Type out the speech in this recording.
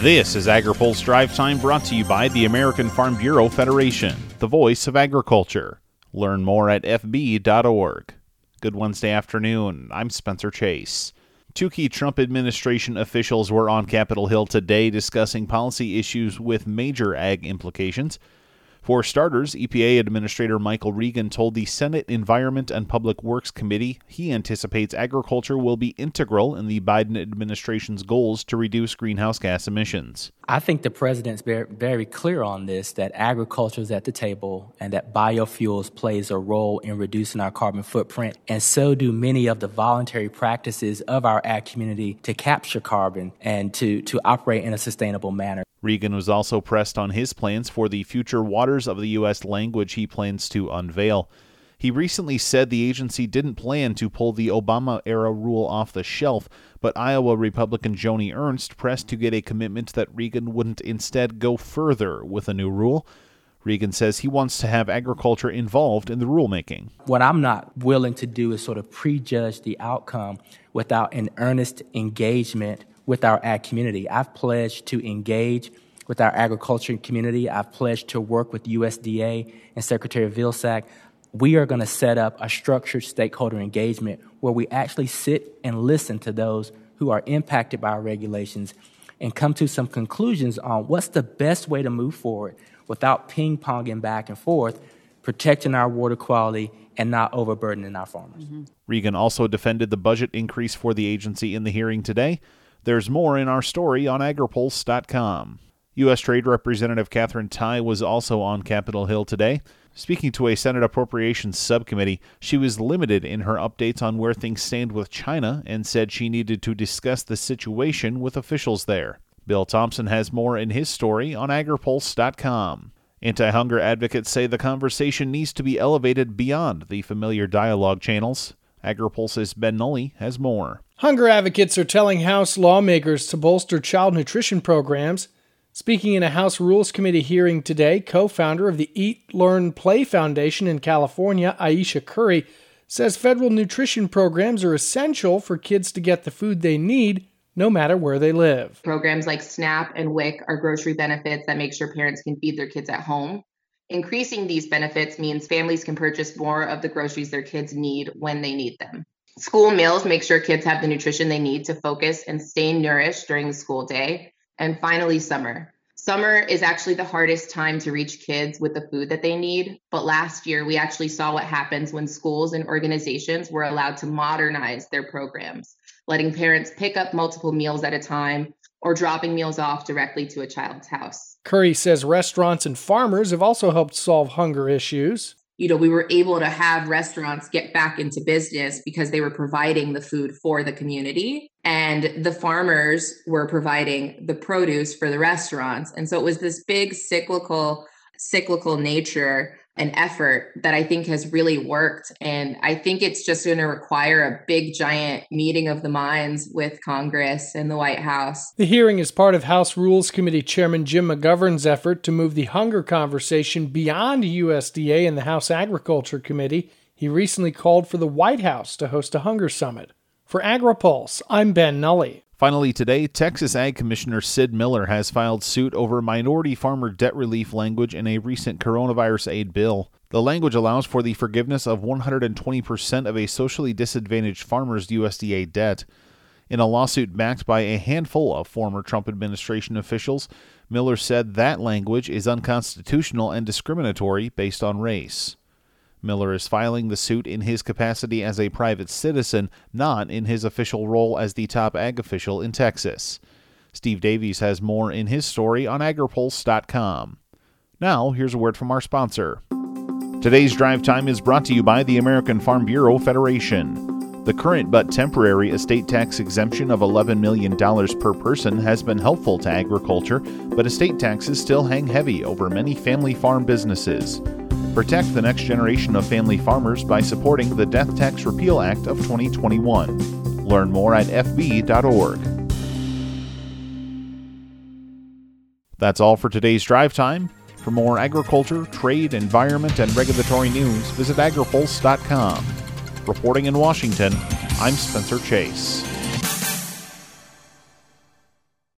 This is Agri-Pulse Drive Time, brought to you by the American Farm Bureau Federation, the voice of agriculture. Learn more at fb.org. Good Wednesday afternoon. I'm Spencer Chase. Two key Trump administration officials were on Capitol Hill today discussing policy issues with major ag implications. For starters, EPA Administrator Michael Regan told the Senate Environment and Public Works Committee he anticipates agriculture will be integral in the Biden administration's goals to reduce greenhouse gas emissions. I think the president's very clear on this, that agriculture is at the table and that biofuels plays a role in reducing our carbon footprint, and so do many of the voluntary practices of our ag community to capture carbon and to operate in a sustainable manner. Regan was also pressed on his plans for the future Waters of the U.S. language he plans to unveil. He recently said the agency didn't plan to pull the Obama-era rule off the shelf, but Iowa Republican Joni Ernst pressed to get a commitment that Regan wouldn't instead go further with a new rule. Regan says he wants to have agriculture involved in the rulemaking. What I'm not willing to do is sort of prejudge the outcome without an earnest engagement with our ag community. I've pledged to engage with our agriculture community. I've pledged to work with USDA and Secretary Vilsack. We are going to set up a structured stakeholder engagement where we actually sit and listen to those who are impacted by our regulations and come to some conclusions on what's the best way to move forward without ping-ponging back and forth, protecting our water quality and not overburdening our farmers. Regan also defended the budget increase for the agency in the hearing today. There's more in our story on agripulse.com. U.S. Trade Representative Catherine Tai was also on Capitol Hill today. Speaking to a Senate Appropriations Subcommittee, she was limited in her updates on where things stand with China and said she needed to discuss the situation with officials there. Bill Thompson has more in his story on agripulse.com. Anti-hunger advocates say the conversation needs to be elevated beyond the familiar dialogue channels. AgriPulse's Ben Nully has more. Hunger advocates are telling House lawmakers to bolster child nutrition programs. Speaking in a House Rules Committee hearing today, co-founder of the Eat, Learn, Play Foundation in California, Aisha Curry, says federal nutrition programs are essential for kids to get the food they need, no matter where they live. Programs like SNAP and WIC are grocery benefits that make sure parents can feed their kids at home. Increasing these benefits means families can purchase more of the groceries their kids need when they need them. School meals make sure kids have the nutrition they need to focus and stay nourished during the school day. And finally, summer. Summer is actually the hardest time to reach kids with the food that they need. But last year, we actually saw what happens when schools and organizations were allowed to modernize their programs, letting parents pick up multiple meals at a time or dropping meals off directly to a child's house. Curry says restaurants and farmers have also helped solve hunger issues. You know, we were able to have restaurants get back into business because they were providing the food for the community, and the farmers were providing the produce for the restaurants. And so it was this big cyclical nature and effort that I think has really worked. And I think it's just going to require a big, giant meeting of the minds with Congress and the White House. The hearing is part of House Rules Committee Chairman Jim McGovern's effort to move the hunger conversation beyond USDA and the House Agriculture Committee. He recently called for the White House to host a hunger summit. For AgriPulse, I'm Ben Nully. Finally today, Texas Ag Commissioner Sid Miller has filed suit over minority farmer debt relief language in a recent coronavirus aid bill. The language allows for the forgiveness of 120% of a socially disadvantaged farmer's USDA debt. In a lawsuit backed by a handful of former Trump administration officials, Miller said that language is unconstitutional and discriminatory based on race. Miller is filing the suit in his capacity as a private citizen, not in his official role as the top ag official in Texas. Steve Davies has more in his story on agripulse.com. Now, here's a word from our sponsor. Today's Drive Time is brought to you by the American Farm Bureau Federation. The current but temporary estate tax exemption of $11 million per person has been helpful to agriculture, but estate taxes still hang heavy over many family farm businesses. Protect the next generation of family farmers by supporting the Death Tax Repeal Act of 2021. Learn more at fb.org. That's all for today's Drive Time. For more agriculture, trade, environment, and regulatory news, visit agripulse.com. Reporting in Washington, I'm Spencer Chase.